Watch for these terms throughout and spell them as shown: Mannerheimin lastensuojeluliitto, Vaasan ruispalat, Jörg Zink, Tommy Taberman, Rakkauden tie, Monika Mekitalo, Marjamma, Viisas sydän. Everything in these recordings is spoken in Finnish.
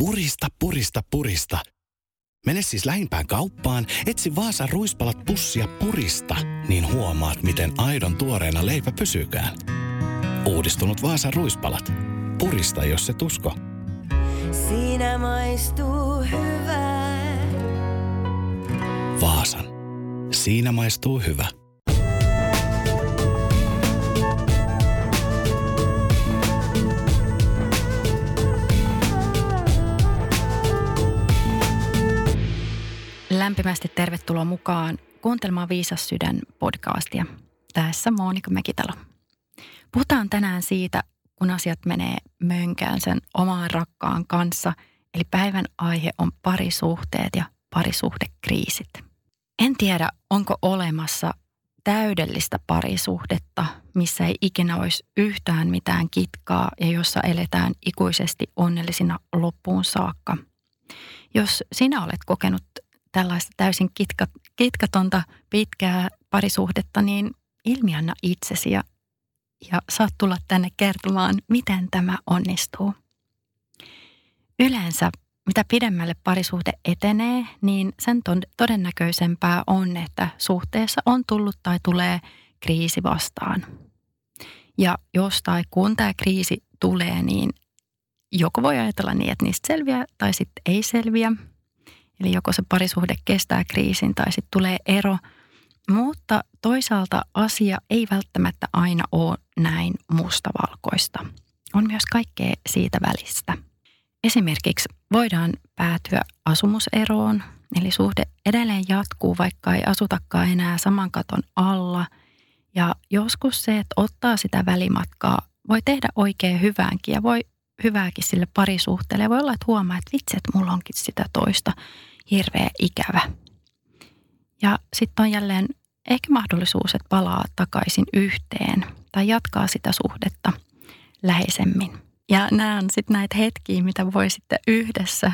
Purista, purista, purista. Mene siis lähimpään kauppaan, etsi Vaasan ruispalat pussia purista, niin huomaat, miten aidon tuoreena leipä pysykään. Uudistunut Vaasan ruispalat. Purista, jos et usko. Siinä maistuu hyvä. Vaasan. Siinä maistuu hyvä. Lämpimästi tervetuloa mukaan kuuntelemaan Viisas sydän podcastia. Tässä Monika Mekitalo. Puhutaan tänään siitä, kun asiat menee mönkään sen omaan rakkaan kanssa, eli päivän aihe on parisuhteet ja parisuhdekriisit. En tiedä, onko olemassa täydellistä parisuhdetta, missä ei ikinä olisi yhtään mitään kitkaa ja jossa eletään ikuisesti onnellisina loppuun saakka. Jos sinä olet kokenut tällaista täysin kitkatonta pitkää parisuhdetta, niin ilmianna itsesi ja saat tulla tänne kertomaan, miten tämä onnistuu. Yleensä, mitä pidemmälle parisuhde etenee, niin sen todennäköisempää on, että suhteessa on tullut tai tulee kriisi vastaan. Ja jos tai kun tämä kriisi tulee, niin joko voi ajatella niin, että niistä selviää tai sitten ei selviä. Eli joko se parisuhde kestää kriisin tai sitten tulee ero. Mutta toisaalta asia ei välttämättä aina ole näin mustavalkoista. On myös kaikkea siitä välistä. Esimerkiksi voidaan päätyä asumuseroon, eli suhde edelleen jatkuu, vaikka ei asutakaan enää saman katon alla. Ja joskus se, että ottaa sitä välimatkaa, voi tehdä oikein hyväänkin ja voi hyvääkin sille parisuhteelle. Voi olla, että huomaa, että vitsi, että mulla onkin sitä toista hirveä ikävä. Ja sitten on jälleen ehkä mahdollisuus, että palaa takaisin yhteen tai jatkaa sitä suhdetta läheisemmin. Ja nämä on sitten näitä hetkiä, mitä voi sitten yhdessä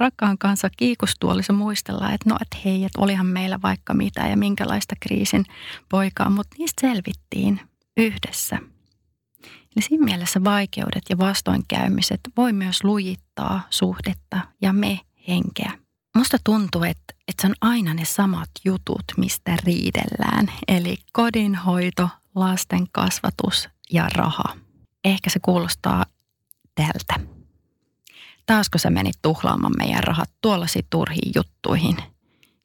rakkaan kanssa kiikustuolissa muistella, että no, että hei, että olihan meillä vaikka mitä ja minkälaista kriisin poikaa, mutta niistä selvittiin yhdessä. Eli siinä mielessä vaikeudet ja vastoinkäymiset voi myös lujittaa suhdetta ja me henkeä. Musta tuntuu, että se on aina ne samat jutut, mistä riidellään. Eli kodinhoito, lasten kasvatus ja raha. Ehkä se kuulostaa tältä. Taasko sä menit tuhlaamaan meidän rahat tuollaisiin turhiin juttuihin?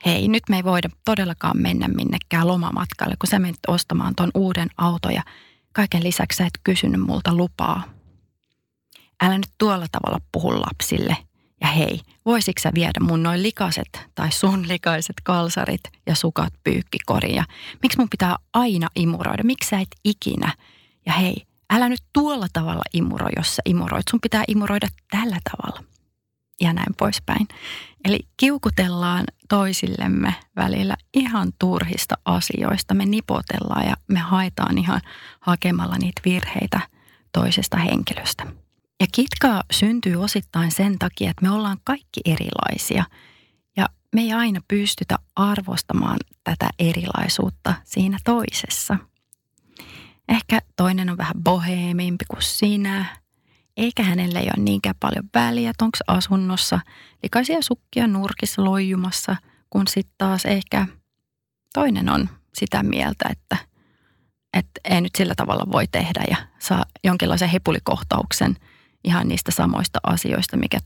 Hei, nyt me ei voida todellakaan mennä minnekään lomamatkalle, kun sä menit ostamaan ton uuden auton ja kaiken lisäksi sä et kysynyt multa lupaa. Älä nyt tuolla tavalla puhu lapsille. Ja hei, voisitko sä viedä mun noin likaiset tai sun likaiset kalsarit ja sukat pyykkikoriin? Ja miksi mun pitää aina imuroida? Miksi sä et ikinä? Ja hei, älä nyt tuolla tavalla imuroi, jos sä imuroit. Sun pitää imuroida tällä tavalla. Ja näin poispäin. Eli kiukutellaan toisillemme välillä ihan turhista asioista. Me nipotellaan ja me haetaan ihan hakemalla niitä virheitä toisesta henkilöstä. Ja kitkaa syntyy osittain sen takia, että me ollaan kaikki erilaisia ja me ei aina pystytä arvostamaan tätä erilaisuutta siinä toisessa. Ehkä toinen on vähän boheemimpi kuin sinä, eikä hänelle ole niinkään paljon väliä, että onko asunnossa likaisia sukkia nurkissa loijumassa, kun sitten taas ehkä toinen on sitä mieltä, että ei nyt sillä tavalla voi tehdä ja saa jonkinlaisen hepulikohtauksen ihan niistä samoista asioista, mikä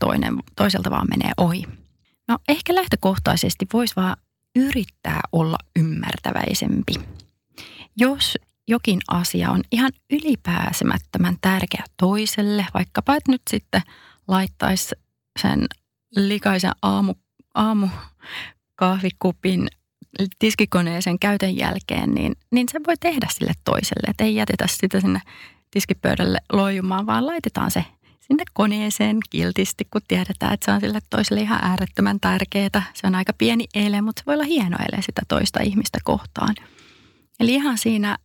toiselta vaan menee ohi. No ehkä lähtökohtaisesti voisi vaan yrittää olla ymmärtäväisempi. Jos jokin asia on ihan ylipääsemättömän tärkeä toiselle, vaikkapa että nyt sitten laittaisi sen likaisen aamukahvikupin tiskikoneeseen käytön jälkeen, niin se voi tehdä sille toiselle, että ei jätetä sitä sinne tiskipöydälle loijumaan, vaan laitetaan se sinne koneeseen kiltisti, kun tiedetään, että se on sille toiselle ihan äärettömän tärkeää. Se on aika pieni ele, mutta se voi olla hieno ele sitä toista ihmistä kohtaan. Eli ihan siinä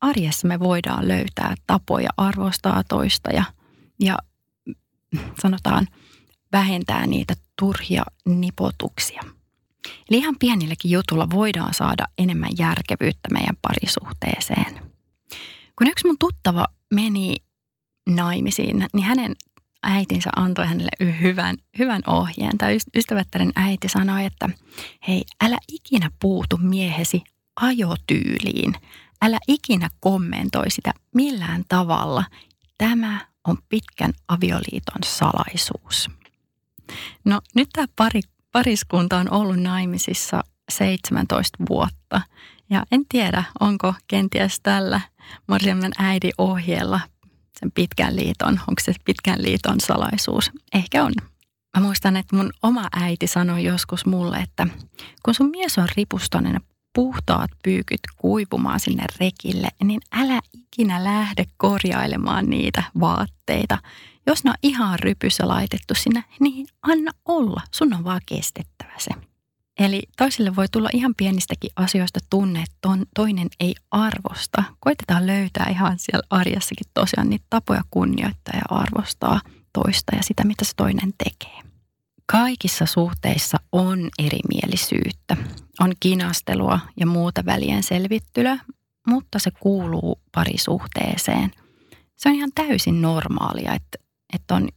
arjessa me voidaan löytää tapoja arvostaa toista ja sanotaan vähentää niitä turhia nipotuksia. Eli ihan pienilläkin jutulla voidaan saada enemmän järkevyyttä meidän parisuhteeseen. Kun yksi mun tuttava meni naimisiin, niin hänen äitinsä antoi hänelle hyvän ohjeen. Tai ystävättären äiti sanoi, että hei, älä ikinä puutu miehesi ajotyyliin. Älä ikinä kommentoi sitä millään tavalla. Tämä on pitkän avioliiton salaisuus. No nyt tämä pariskunta on ollut naimisissa 17 vuotta. Ja en tiedä, onko kenties tällä Marjamman äidin ohjeella sen pitkän liiton, onko se pitkän liiton salaisuus? Ehkä on. Mä muistan, että mun oma äiti sanoi joskus mulle, että kun sun mies on ripustanut ne puhtaat pyykyt kuivumaan sinne rekille, niin älä ikinä lähde korjailemaan niitä vaatteita. Jos ne on ihan rypyssä laitettu sinne, niin anna olla. Sun on vaan kestettävä se. Eli toisille voi tulla ihan pienistäkin asioista tunne, että toinen ei arvosta. Koitetaan löytää ihan siellä arjessakin tosiaan niitä tapoja kunnioittaa ja arvostaa toista ja sitä, mitä se toinen tekee. Kaikissa suhteissa on erimielisyyttä. On kinastelua ja muuta välien selvittelyä, mutta se kuuluu parisuhteeseen. Se on ihan täysin normaalia, että on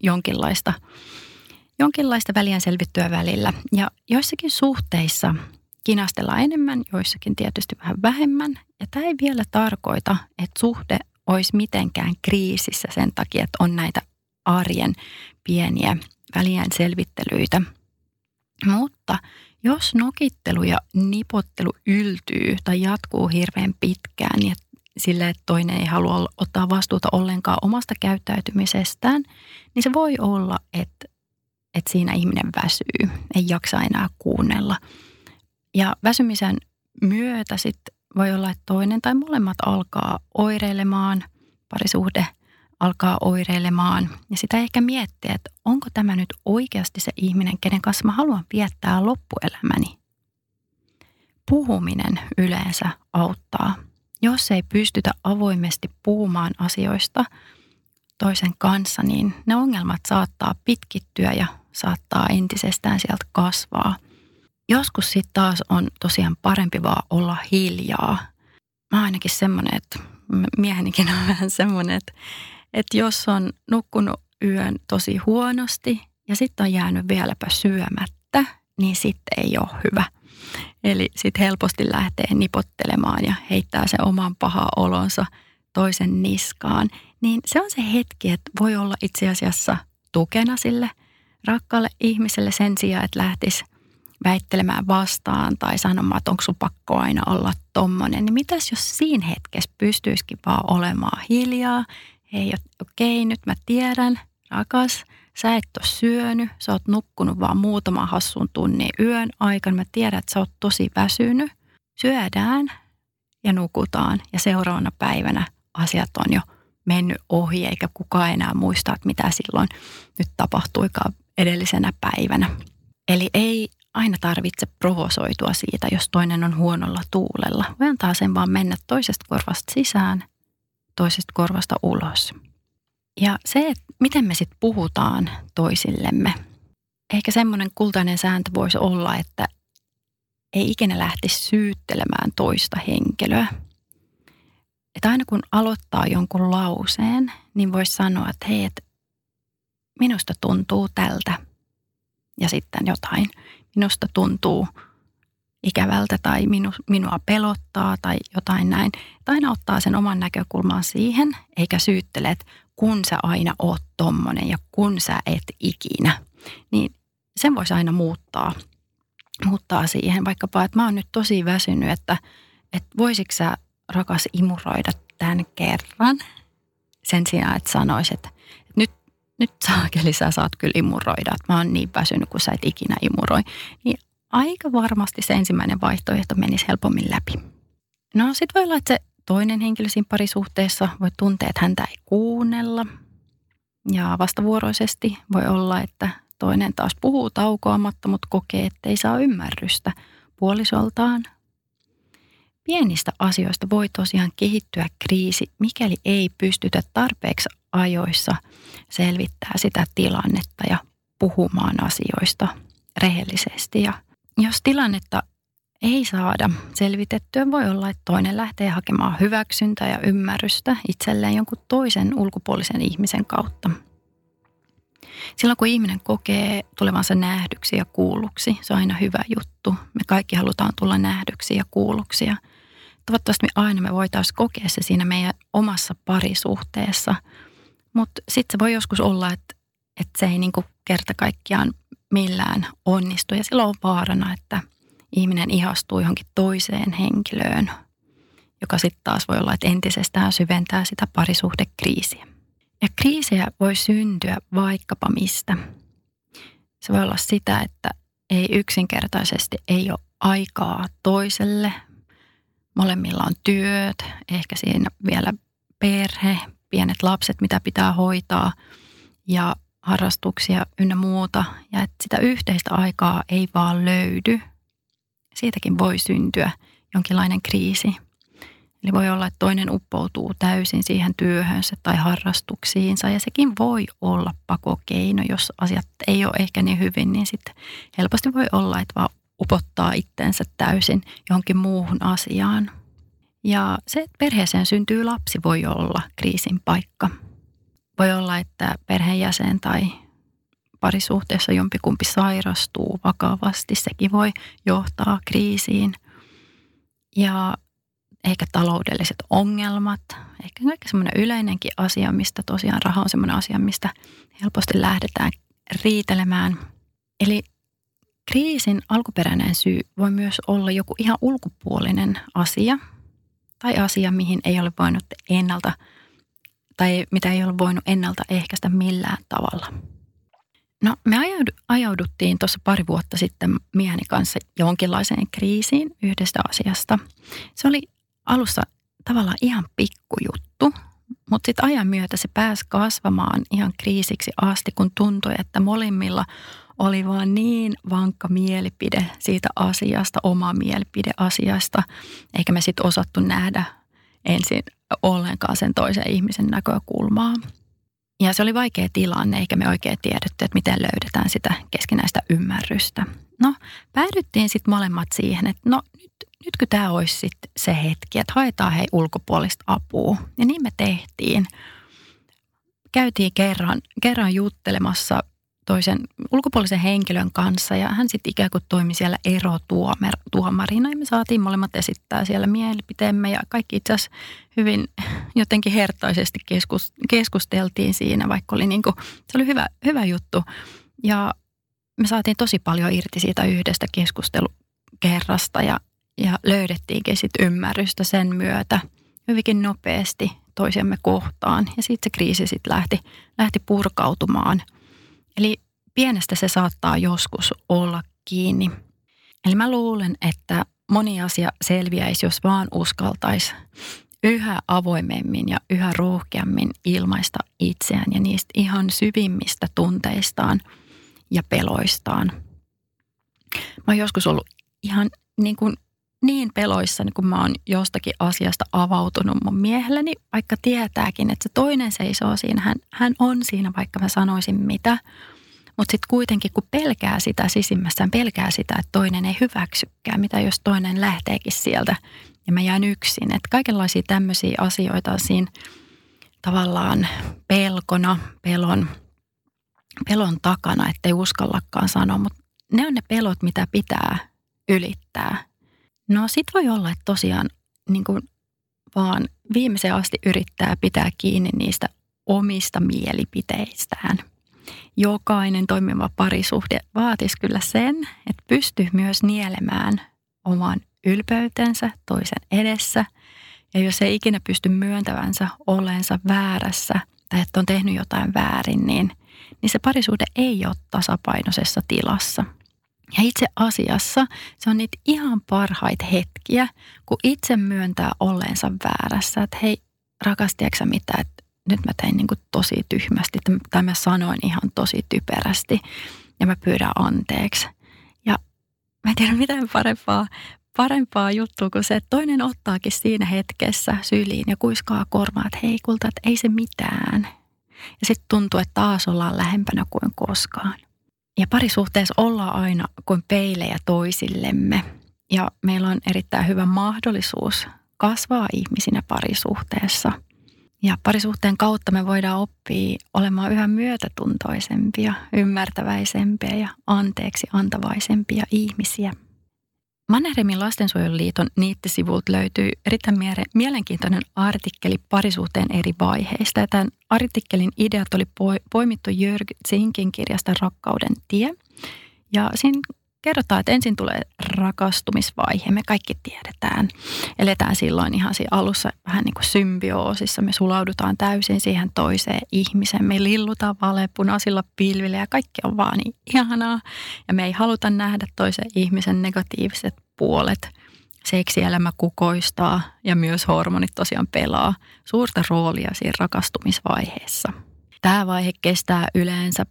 jonkinlaista välien selvittyä välillä. Ja joissakin suhteissa kinastellaan enemmän, joissakin tietysti vähän vähemmän. Ja tämä ei vielä tarkoita, että suhde olisi mitenkään kriisissä sen takia, että on näitä arjen pieniä välien selvittelyitä. Mutta jos nokittelu ja nipottelu yltyy tai jatkuu hirveän pitkään ja sille, että toinen ei halua ottaa vastuuta ollenkaan omasta käyttäytymisestään, niin se voi olla, että siinä ihminen väsyy, ei jaksa enää kuunnella. Ja väsymisen myötä sitten voi olla, että toinen tai molemmat alkaa oireilemaan, parisuhde alkaa oireilemaan. Ja sitä ehkä miettiä, että onko tämä nyt oikeasti se ihminen, kenen kanssa mä haluan viettää loppuelämäni. Puhuminen yleensä auttaa. Jos ei pystytä avoimesti puhumaan asioista toisen kanssa, niin ne ongelmat saattaa pitkittyä ja saattaa entisestään sieltä kasvaa. Joskus sitten taas on tosiaan parempi vaan olla hiljaa. Mä oon ainakin semmoinen, että miehenikin on vähän semmoinen, että jos on nukkunut yön tosi huonosti ja sitten on jäänyt vieläpä syömättä, niin sitten ei ole hyvä. Eli sitten helposti lähtee nipottelemaan ja heittää sen oman pahan olonsa toisen niskaan. Niin se on se hetki, että voi olla itse asiassa tukena sille rakkaalle ihmiselle sen sijaan, että lähtisi väittelemään vastaan tai sanomaan, että onko sun pakko aina olla tommonen. Niin mitäs jos siinä hetkessä pystyisikin vaan olemaan hiljaa? Hei, okei, nyt mä tiedän, rakas, sä et ole syönyt, sä oot nukkunut vaan muutaman hassun tunnin yön aikana. Mä tiedän, että sä oot tosi väsynyt. Syödään ja nukutaan ja seuraavana päivänä asiat on jo mennyt ohi, eikä kukaan enää muista, että mitä silloin nyt tapahtuikaan edellisenä päivänä. Eli ei aina tarvitse provosoitua siitä, jos toinen on huonolla tuulella. Voi antaa sen vaan mennä toisesta korvasta sisään, toisesta korvasta ulos. Ja se, että miten me sitten puhutaan toisillemme. Ehkä semmoinen kultainen sääntö voisi olla, että ei ikinä lähtisi syyttelemään toista henkilöä. Että aina kun aloittaa jonkun lauseen, niin voisi sanoa, että hei, et minusta tuntuu tältä ja sitten jotain. Minusta tuntuu ikävältä tai minua pelottaa tai jotain näin. Että aina ottaa sen oman näkökulman siihen, eikä syyttele, että kun sä aina oot tommonen ja kun sä et ikinä. Niin sen voisi aina muuttaa siihen vaikkapa, että mä oon nyt tosi väsynyt, että voisitko sä rakas imuroida tämän kerran sen sijaan, että sanoisi, että nyt saakeli sä saat kyllä imuroida, että mä oon niin väsynyt, kun sä et ikinä imuroi. Niin aika varmasti se ensimmäinen vaihtoehto menisi helpommin läpi. No sit voi olla, että se toinen henkilö siinä parisuhteessa voi tuntea, että häntä ei kuunnella. Ja vastavuoroisesti voi olla, että toinen taas puhuu taukoamatta, mutta kokee, että ei saa ymmärrystä puolisoltaan. Pienistä asioista voi tosiaan kehittyä kriisi, mikäli ei pystytä tarpeeksi ajoissa selvittää sitä tilannetta ja puhumaan asioista rehellisesti. Ja jos tilannetta ei saada selvitettyä, voi olla, että toinen lähtee hakemaan hyväksyntää ja ymmärrystä itselleen jonkun toisen ulkopuolisen ihmisen kautta. Silloin kun ihminen kokee tulevansa nähdyksi ja kuulluksi, se on aina hyvä juttu. Me kaikki halutaan tulla nähdyksi ja kuulluksi. Ja toivottavasti me voitaisiin kokea se siinä meidän omassa parisuhteessa. Mutta sitten se voi joskus olla, että se ei niinku kerta kaikkiaan millään onnistu. Ja silloin on vaarana, että ihminen ihastuu johonkin toiseen henkilöön, joka sitten taas voi olla, että entisestään syventää sitä parisuhdekriisiä. Ja kriisejä voi syntyä vaikkapa mistä. Se voi olla sitä, että ei yksinkertaisesti ei ole aikaa toiselle. Molemmilla on työt, ehkä siinä vielä perhe, pienet lapset, mitä pitää hoitaa ja harrastuksia ynnä muuta. Ja että sitä yhteistä aikaa ei vaan löydy. Siitäkin voi syntyä jonkinlainen kriisi. Eli voi olla, että toinen uppoutuu täysin siihen työhönsä tai harrastuksiinsa ja sekin voi olla pakokeino, jos asiat ei ole ehkä niin hyvin, niin sitten helposti voi olla, että vaan upottaa itsensä täysin johonkin muuhun asiaan. Ja se, että perheeseen syntyy lapsi, voi olla kriisin paikka. Voi olla, että perheenjäsen tai parisuhteessa jompikumpi sairastuu vakavasti, sekin voi johtaa kriisiin. Ja ehkä taloudelliset ongelmat, ehkä semmoinen yleinenkin asia, mistä tosiaan raha on semmoinen asia, mistä helposti lähdetään riitelemään. Eli kriisin alkuperäinen syy voi myös olla joku ihan ulkopuolinen asia tai asia, mihin ei ole voinut ennalta tai mitä ei ole voinut ennaltaehkäistä millään tavalla. No me ajauduttiin tuossa pari vuotta sitten mieheni kanssa jonkinlaiseen kriisiin yhdestä asiasta. Se oli alussa tavallaan ihan pikkujuttu, mutta sitten ajan myötä se pääsi kasvamaan ihan kriisiksi asti, kun tuntui, että molemmilla oli vaan niin vankka mielipide siitä asiasta, oma mielipide asiasta. Eikä me sitten osattu nähdä ensin ollenkaan sen toisen ihmisen näkökulmaa. Ja se oli vaikea tilanne, eikä me oikein tiedetty, että miten löydetään sitä keskinäistä ymmärrystä. No, päädyttiin sitten molemmat siihen, että no nytkö tämä olisi sitten se hetki, että haetaan hei ulkopuolista apua. Ja niin me tehtiin. Käytiin kerran juttelemassa toisen ulkopuolisen henkilön kanssa ja hän sitten ikään kuin toimi siellä erotuomarina ja me saatiin molemmat esittää siellä mielipiteemme ja kaikki itse asiassa hyvin jotenkin hertaisesti keskusteltiin siinä, vaikka oli niin kuin, se oli hyvä juttu ja me saatiin tosi paljon irti siitä yhdestä keskustelukerrasta ja löydettiinkin sitten ymmärrystä sen myötä hyvinkin nopeasti toisiamme kohtaan ja sitten se kriisi sitten lähti purkautumaan. Eli pienestä se saattaa joskus olla kiinni. Eli mä luulen, että moni asia selviäisi, jos vaan uskaltaisi yhä avoimemmin ja yhä rohkeammin ilmaista itseään ja niistä ihan syvimmistä tunteistaan ja peloistaan. Mä oon joskus ollut ihan niin peloissani, kun mä oon jostakin asiasta avautunut mun miehelleni, vaikka tietääkin, että se toinen seisoo siinä, hän on siinä, vaikka mä sanoisin mitä. Mutta sitten kuitenkin, kun pelkää sitä sisimmässään, pelkää sitä, että toinen ei hyväksykään, mitä jos toinen lähteekin sieltä ja mä jään yksin. Että kaikenlaisia tämmöisiä asioita on siinä tavallaan pelkona, pelon takana, ettei uskallakaan sanoa, mutta ne on ne pelot, mitä pitää ylittää. No sit voi olla, että tosiaan niin kuin vaan viimeiseen asti yrittää pitää kiinni niistä omista mielipiteistään. Jokainen toimiva parisuhde vaatisi kyllä sen, että pystyy myös nielemään oman ylpeytensä toisen edessä. Ja jos ei ikinä pysty myöntävänsä olensa väärässä tai että on tehnyt jotain väärin, niin se parisuhde ei ole tasapainoisessa tilassa. Ja itse asiassa se on niitä ihan parhaita hetkiä, kun itse myöntää olleensa väärässä, että hei, rakas, tiedätkö sä mitä, että nyt mä tein niin kuin tosi tyhmästi, tai mä sanoin ihan tosi typerästi, ja mä pyydän anteeksi. Ja mä en tiedä mitään parempaa juttua kuin se, että toinen ottaakin siinä hetkessä syliin ja kuiskaa korvaan, että hei kulta, että ei se mitään. Ja sitten tuntuu, että taas ollaan lähempänä kuin koskaan. Ja parisuhteessa ollaan aina kuin peilejä toisillemme ja meillä on erittäin hyvä mahdollisuus kasvaa ihmisinä parisuhteessa. Ja parisuhteen kautta me voidaan oppia olemaan yhä myötätuntoisempia, ymmärtäväisempiä ja anteeksi antavaisempia ihmisiä. Mannerheimin lastensuojeluliiton nettisivuilta löytyy erittäin mielenkiintoinen artikkeli parisuhteen eri vaiheista. Ja tämän artikkelin ideat oli poimittu Jörg Zinkin kirjasta Rakkauden tie. Ja siinä kerrotaan, että ensin tulee rakastumisvaihe. Me kaikki tiedetään. Eletään silloin ihan siinä alussa vähän niin kuin symbioosissa. Me sulaudutaan täysin siihen toiseen ihmiseen. Me lillutaan vaaleanpunaisilla pilvillä ja kaikki on vaan niin ihanaa. Ja me ei haluta nähdä toisen ihmisen negatiiviset puolet. Seksielämä kukoistaa ja myös hormonit tosiaan pelaa suurta roolia siinä rakastumisvaiheessa. Tämä vaihe kestää yleensä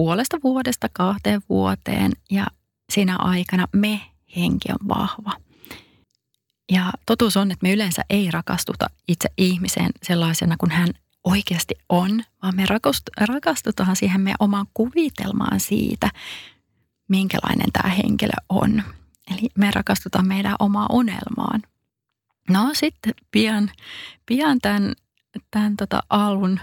1,5–2 vuotta ja siinä aikana me-henki on vahva. Ja totuus on, että me yleensä ei rakastuta itse ihmiseen sellaisena kuin hän oikeasti on, vaan me rakastutaan siihen meidän omaan kuvitelmaan siitä, minkälainen tämä henkilö on. Eli me rakastutaan meidän omaan unelmaan. No sitten pian tämän alun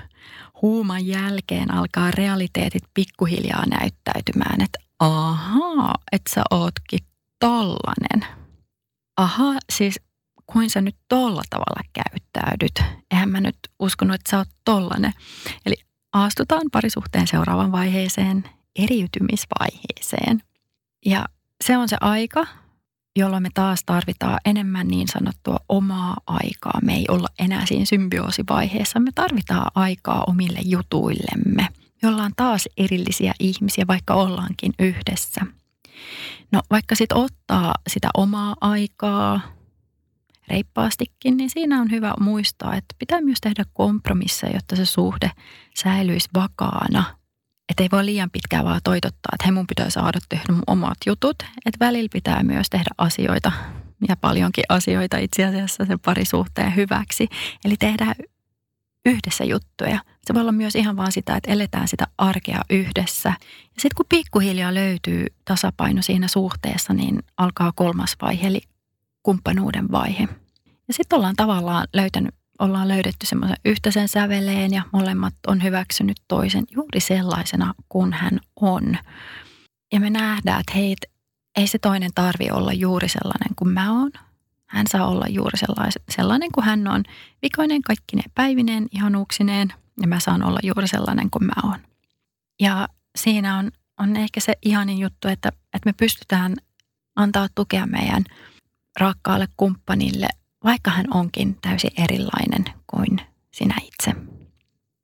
huuman jälkeen alkaa realiteetit pikkuhiljaa näyttäytymään, että ahaa, että sä ootkin tollanen. Aha, siis kuin sä nyt tolla tavalla käyttäydyt? Eihän mä nyt uskonut, että sä oot tollanen. Eli astutaan parisuhteen seuraavan vaiheeseen, eriytymisvaiheeseen. Ja se on se aika, jolloin me taas tarvitaan enemmän niin sanottua omaa aikaa. Me ei olla enää siinä symbioosivaiheessa. Me tarvitaan aikaa omille jutuillemme. Me ollaan taas erillisiä ihmisiä, vaikka ollaankin yhdessä. No vaikka sit ottaa sitä omaa aikaa reippaastikin, niin siinä on hyvä muistaa, että pitää myös tehdä kompromisseja, jotta se suhde säilyisi vakaana. Että ei voi liian pitkään vaan toitottaa, että hei mun pitää saada tehdä mun omat jutut. Että välillä pitää myös tehdä asioita ja paljonkin asioita itse asiassa sen parisuhteen hyväksi. Eli tehdään yhdessä juttuja. Se voi olla myös ihan vaan sitä, että eletään sitä arkea yhdessä. Ja sitten kun pikkuhiljaa löytyy tasapaino siinä suhteessa, niin alkaa 3. vaihe, eli kumppanuuden vaihe. Ja sitten ollaan tavallaan löydetty semmoisen yhteisen säveleen ja molemmat on hyväksynyt toisen juuri sellaisena kuin hän on. Ja me nähdään, että hei, ei se toinen tarvi olla juuri sellainen kuin mä oon. Hän saa olla juuri sellainen kuin hän on, vikoinen kaikkineen päivineen, ihanuuksineen, ja mä saan olla juuri sellainen kuin mä oon. Ja siinä on ehkä se ihanin juttu, että me pystytään antaa tukea meidän rakkaalle kumppanille, vaikka hän onkin täysin erilainen kuin sinä itse.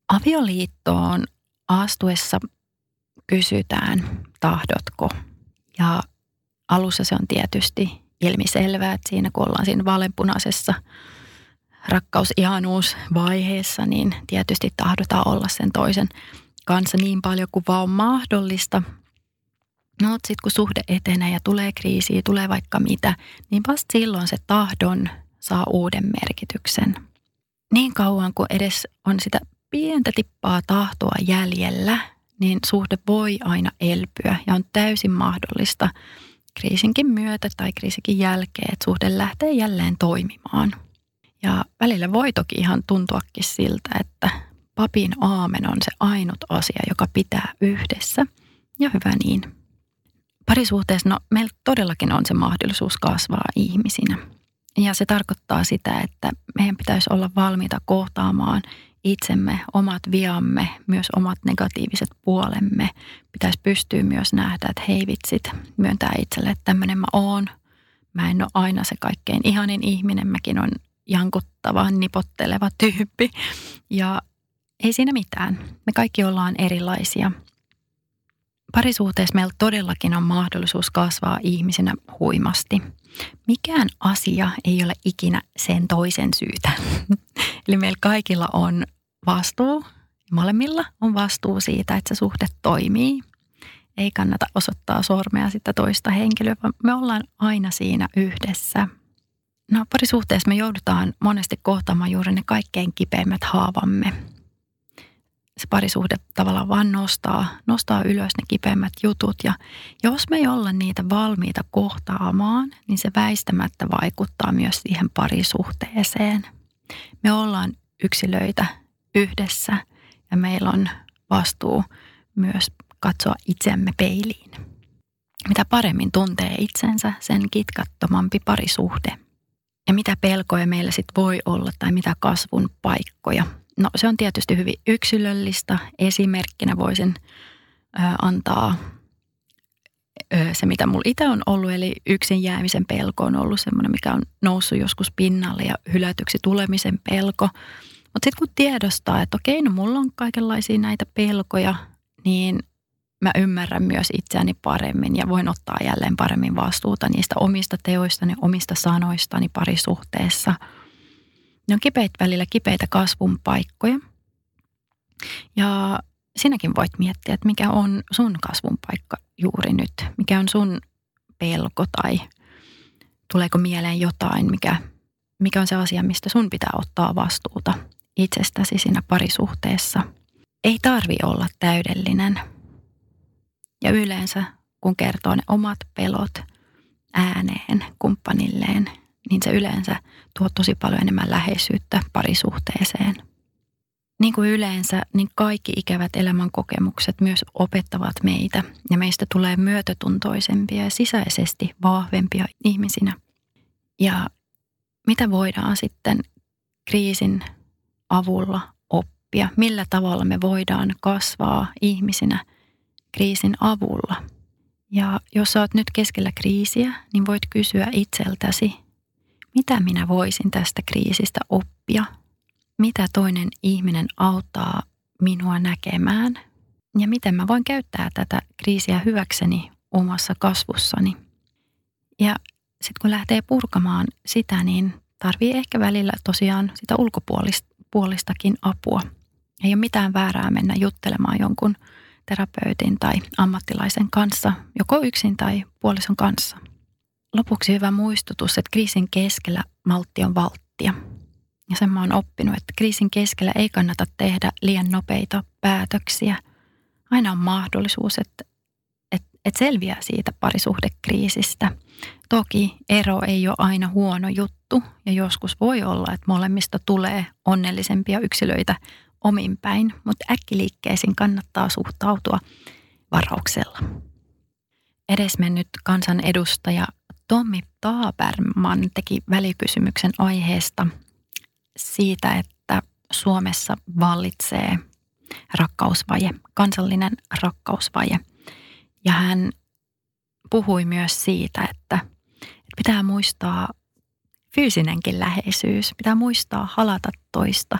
Avioliittoon astuessa kysytään, tahdotko? Ja alussa se on tietysti ilmiselvää, että siinä kun ollaan siinä vaaleanpunaisessa rakkausihanuusvaiheessa, niin tietysti tahdotaan olla sen toisen kanssa niin paljon kuin vaan on mahdollista. No sitten kun suhde etenee ja tulee kriisiä, tulee vaikka mitä, niin vasta silloin se tahdon saa uuden merkityksen. Niin kauan kuin edes on sitä pientä tippaa tahtoa jäljellä, niin suhde voi aina elpyä ja on täysin mahdollista kriisinkin myötä tai kriisinkin jälkeen, että suhde lähtee jälleen toimimaan. Ja välillä voi toki ihan tuntuakin siltä, että papin aamen on se ainut asia, joka pitää yhdessä. Ja hyvä niin. Parisuhteessa meillä todellakin on se mahdollisuus kasvaa ihmisinä. Ja se tarkoittaa sitä, että meidän pitäisi olla valmiita kohtaamaan itsemme, omat viamme, myös omat negatiiviset puolemme. Pitäisi pystyä myös nähdä, että hei vitsit, myöntää itselle, että tämmöinen mä oon. Mä en ole aina se kaikkein ihanin ihminen, mäkin on jankuttava, nipotteleva tyyppi. Ja ei siinä mitään, me kaikki ollaan erilaisia. Parisuhteessa meillä todellakin on mahdollisuus kasvaa ihmisenä huimasti. Mikään asia ei ole ikinä sen toisen syytä. Eli meillä kaikilla on vastuu, molemmilla on vastuu siitä, että se suhde toimii. Ei kannata osoittaa sormea sitä toista henkilöä, vaan me ollaan aina siinä yhdessä. No parisuhteessa me joudutaan monesti kohtaamaan juuri ne kaikkein kipeimmät haavamme. Se parisuhde tavallaan vaan nostaa ylös ne kipeimmät jutut. Ja jos me ei olla niitä valmiita kohtaamaan, niin se väistämättä vaikuttaa myös siihen parisuhteeseen. Me ollaan yksilöitä, yhdessä ja meillä on vastuu myös katsoa itsemme peiliin. Mitä paremmin tuntee itsensä, sen kitkattomampi parisuhde. Ja mitä pelkoja meillä sitten voi olla tai mitä kasvun paikkoja. No se on tietysti hyvin yksilöllistä. Esimerkkinä voisin antaa se, mitä mulla itse on ollut. Eli yksin jäämisen pelko on ollut semmoinen, mikä on noussut joskus pinnalle ja hylätyksi tulemisen pelko. Mutta sitten kun tiedostaa, että okei, no mulla on kaikenlaisia näitä pelkoja, niin mä ymmärrän myös itseäni paremmin ja voin ottaa jälleen paremmin vastuuta niistä omista teoistani, omista sanoistani parisuhteessa. Ne on välillä kipeitä kasvun paikkoja. Ja sinäkin voit miettiä, että mikä on sun kasvun paikka juuri nyt. Mikä on sun pelko tai tuleeko mieleen jotain, mikä on se asia, mistä sun pitää ottaa vastuuta itsestäsi siinä parisuhteessa. Ei tarvi olla täydellinen. Ja yleensä, kun kertoo ne omat pelot ääneen kumppanilleen, niin se yleensä tuo tosi paljon enemmän läheisyyttä parisuhteeseen. Niin kuin yleensä, niin kaikki ikävät elämän kokemukset myös opettavat meitä. Ja meistä tulee myötätuntoisempia ja sisäisesti vahvempia ihmisinä. Ja mitä voidaan sitten kriisin avulla oppia? Millä tavalla me voidaan kasvaa ihmisinä kriisin avulla? Ja jos sä oot nyt keskellä kriisiä, niin voit kysyä itseltäsi, mitä minä voisin tästä kriisistä oppia? Mitä toinen ihminen auttaa minua näkemään? Ja miten mä voin käyttää tätä kriisiä hyväkseni omassa kasvussani? Ja sitten kun lähtee purkamaan sitä, niin tarvii ehkä välillä tosiaan sitä ulkopuolistakin apua. Ei ole mitään väärää mennä juttelemaan jonkun terapeutin tai ammattilaisen kanssa, joko yksin tai puolison kanssa. Lopuksi hyvä muistutus, että kriisin keskellä maltti on valttia. Ja sen mä oon oppinut, että kriisin keskellä ei kannata tehdä liian nopeita päätöksiä. Aina on mahdollisuus, että selviää siitä parisuhdekriisistä. Toki ero ei ole aina huono juttu ja joskus voi olla, että molemmista tulee onnellisempia yksilöitä ominpäin, mutta äkkiliikkeisiin kannattaa suhtautua varauksella. Edesmennyt kansanedustaja Tommy Taberman teki välikysymyksen aiheesta siitä, että Suomessa vallitsee rakkausvaje, kansallinen rakkausvaje. Ja hän puhui myös siitä, että pitää muistaa fyysinenkin läheisyys, pitää muistaa halata toista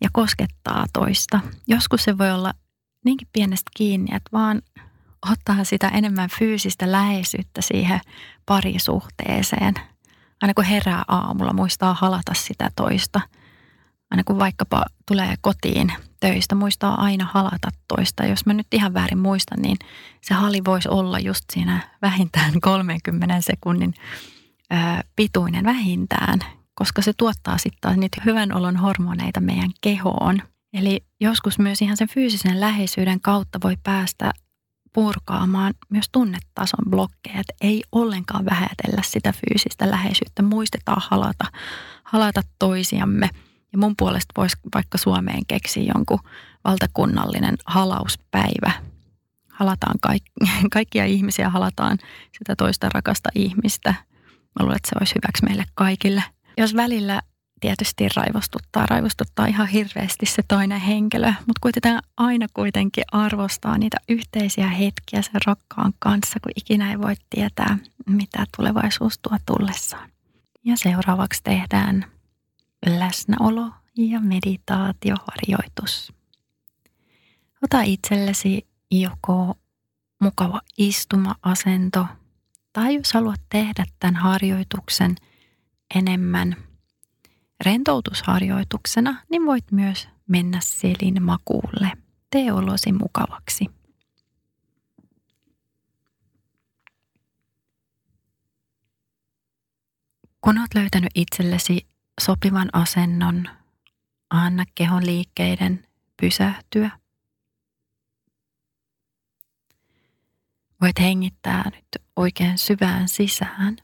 ja koskettaa toista. Joskus se voi olla niinkin pienestä kiinni, että vaan ottaa sitä enemmän fyysistä läheisyyttä siihen parisuhteeseen. Aina kun herää aamulla, muistaa halata sitä toista. Aina kun vaikkapa tulee kotiin töistä, muistaa aina halata toista. Jos mä nyt ihan väärin muistan, niin se hali voisi olla just siinä vähintään 30 sekunnin pituinen vähintään, koska se tuottaa sitten niitä hyvän olon hormoneita meidän kehoon. Eli joskus myös ihan sen fyysisen läheisyyden kautta voi päästä purkaamaan myös tunnetason blokkeja, että ei ollenkaan vähätellä sitä fyysistä läheisyyttä. Muistetaan halata toisiamme. Ja mun puolesta voisi vaikka Suomeen keksiä jonkun valtakunnallinen halauspäivä. Halataan kaikkia ihmisiä, halataan sitä toista rakasta ihmistä. Mä luulen, että se olisi hyväksi meille kaikille. Jos välillä tietysti raivostuttaa ihan hirveästi se toinen henkilö, mutta kuitenkin aina arvostaa niitä yhteisiä hetkiä sen rakkaan kanssa, kun ikinä ei voi tietää, mitä tulevaisuus tuo tullessaan. Ja seuraavaksi tehdään läsnäolo- ja meditaatioharjoitus. Ota itsellesi joko mukava istuma-asento, tai jos haluat tehdä tämän harjoituksen enemmän rentoutusharjoituksena, niin voit myös mennä selin makuulle. Tee olosi mukavaksi. Kun olet löytänyt itsellesi sopivan asennon, anna kehon liikkeiden pysähtyä. Voit hengittää nyt oikein syvään sisään.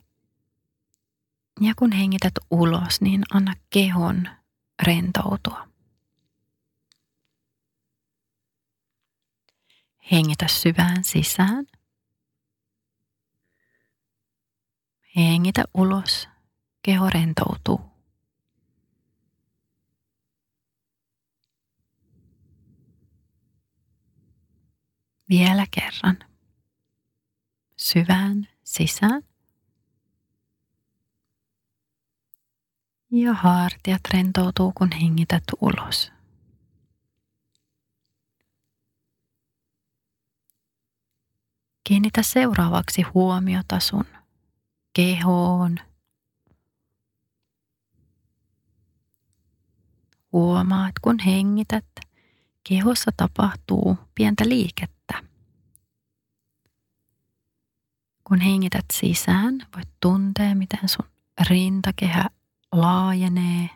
Ja kun hengität ulos, niin anna kehon rentoutua. Hengitä syvään sisään. Hengitä ulos. Keho rentoutuu. Vielä kerran. Syvään sisään. Ja hartiat rentoutuu, kun hengität ulos. Kiinnitä seuraavaksi huomiota sun kehoon. Huomaat, kun hengität, kehossa tapahtuu pientä liikettä. Kun hengität sisään, voit tuntea, miten sun rintakehä laajenee.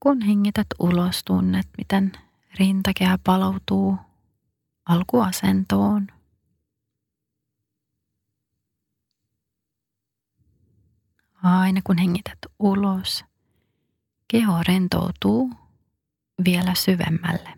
Kun hengität ulos, tunnet, miten rintakehä palautuu alkuasentoon. Aina kun hengität ulos, keho rentoutuu vielä syvemmälle.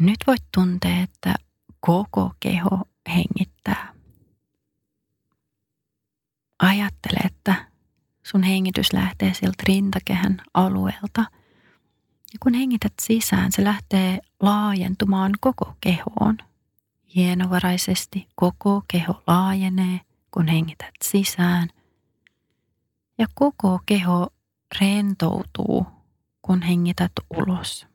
Nyt voit tuntea, että koko keho hengittää. Ajattele, että sun hengitys lähtee sieltä rintakehän alueelta. Ja kun hengität sisään, se lähtee laajentumaan koko kehoon. Hienovaraisesti koko keho laajenee, kun hengität sisään. Ja koko keho rentoutuu, kun hengität ulos.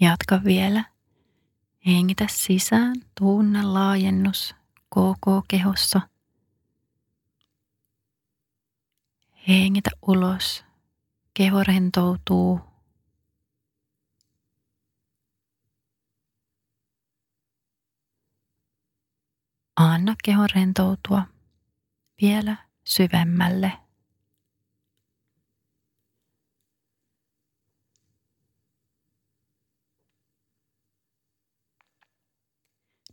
Jatka vielä. Hengitä sisään, tunne laajennus koko kehossa. Hengitä ulos, keho rentoutuu. Anna kehon rentoutua vielä syvemmälle.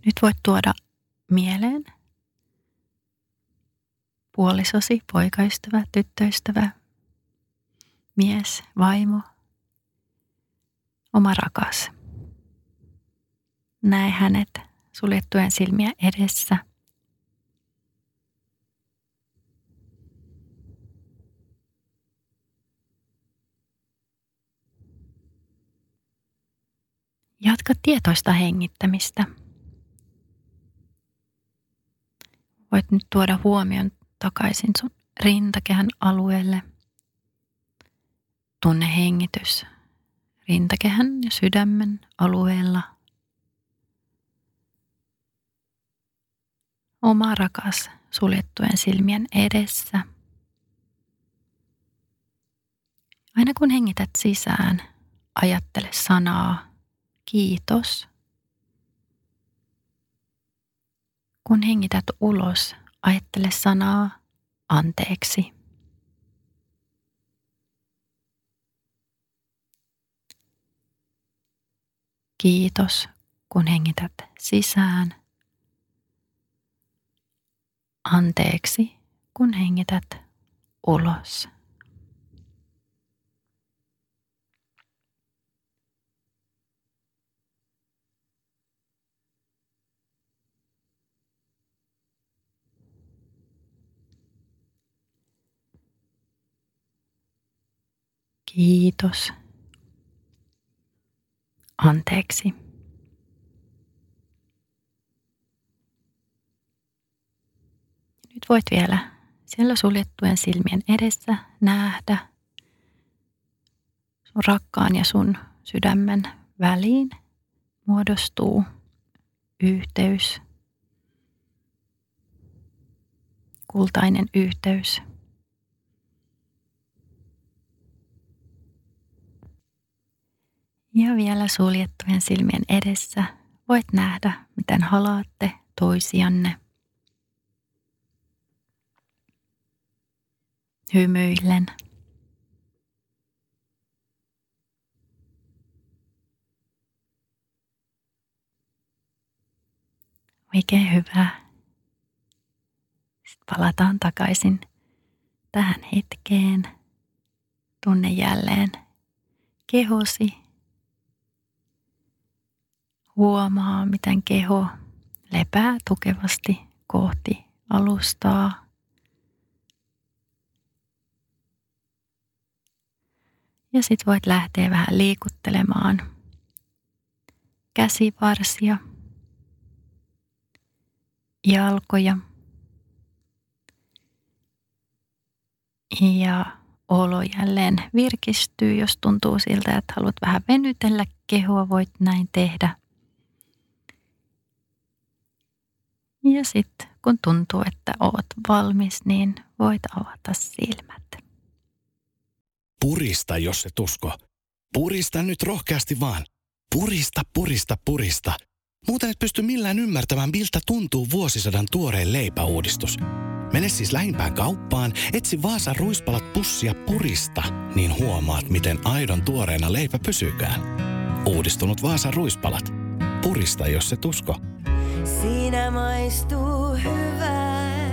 Nyt voit tuoda mieleen puolisosi, poikaystävä, tyttöystävä, mies, vaimo, oma rakas. Näe hänet suljettujen silmien edessä. Jatka tietoista hengittämistä. Voit nyt tuoda huomion takaisin sun rintakehän alueelle. Tunne hengitys rintakehän ja sydämen alueella. Oma rakas suljettujen silmien edessä. Aina kun hengität sisään, ajattele sanaa kiitos. Kun hengität ulos, ajattele sanaa anteeksi. Kiitos, kun hengität sisään. Anteeksi, kun hengität ulos. Kiitos. Anteeksi. Nyt voit vielä siellä suljettujen silmien edessä nähdä sun rakkaan ja sun sydämen väliin muodostuu yhteys. Kultainen yhteys. Ja vielä suljettujen silmien edessä voit nähdä, miten halaatte toisianne. Hymyillen. Oikein hyvä. Sitten palataan takaisin tähän hetkeen. Tunne jälleen kehosi. Huomaa, miten keho lepää tukevasti kohti alustaa. Ja sit voit lähteä vähän liikuttelemaan käsivarsia, jalkoja ja olo jälleen virkistyy, jos tuntuu siltä, että haluat vähän venytellä kehoa, voit näin tehdä. Ja sitten kun tuntuu, että oot valmis, niin voit avata silmät. Purista, jos et usko. Purista nyt rohkeasti vaan. Purista, purista, purista. Muuten et pysty millään ymmärtämään, miltä tuntuu vuosisadan tuorein leipäuudistus. Mene siis lähimpään kauppaan, etsi Vaasan ruispalat pussia purista, niin huomaat, miten aidon tuoreena leipä pysyykään. Uudistunut Vaasan ruispalat. Purista, jos et usko. Siinä maistuu hyvää.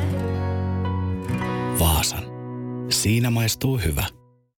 Vaasan. Siinä maistuu hyvä.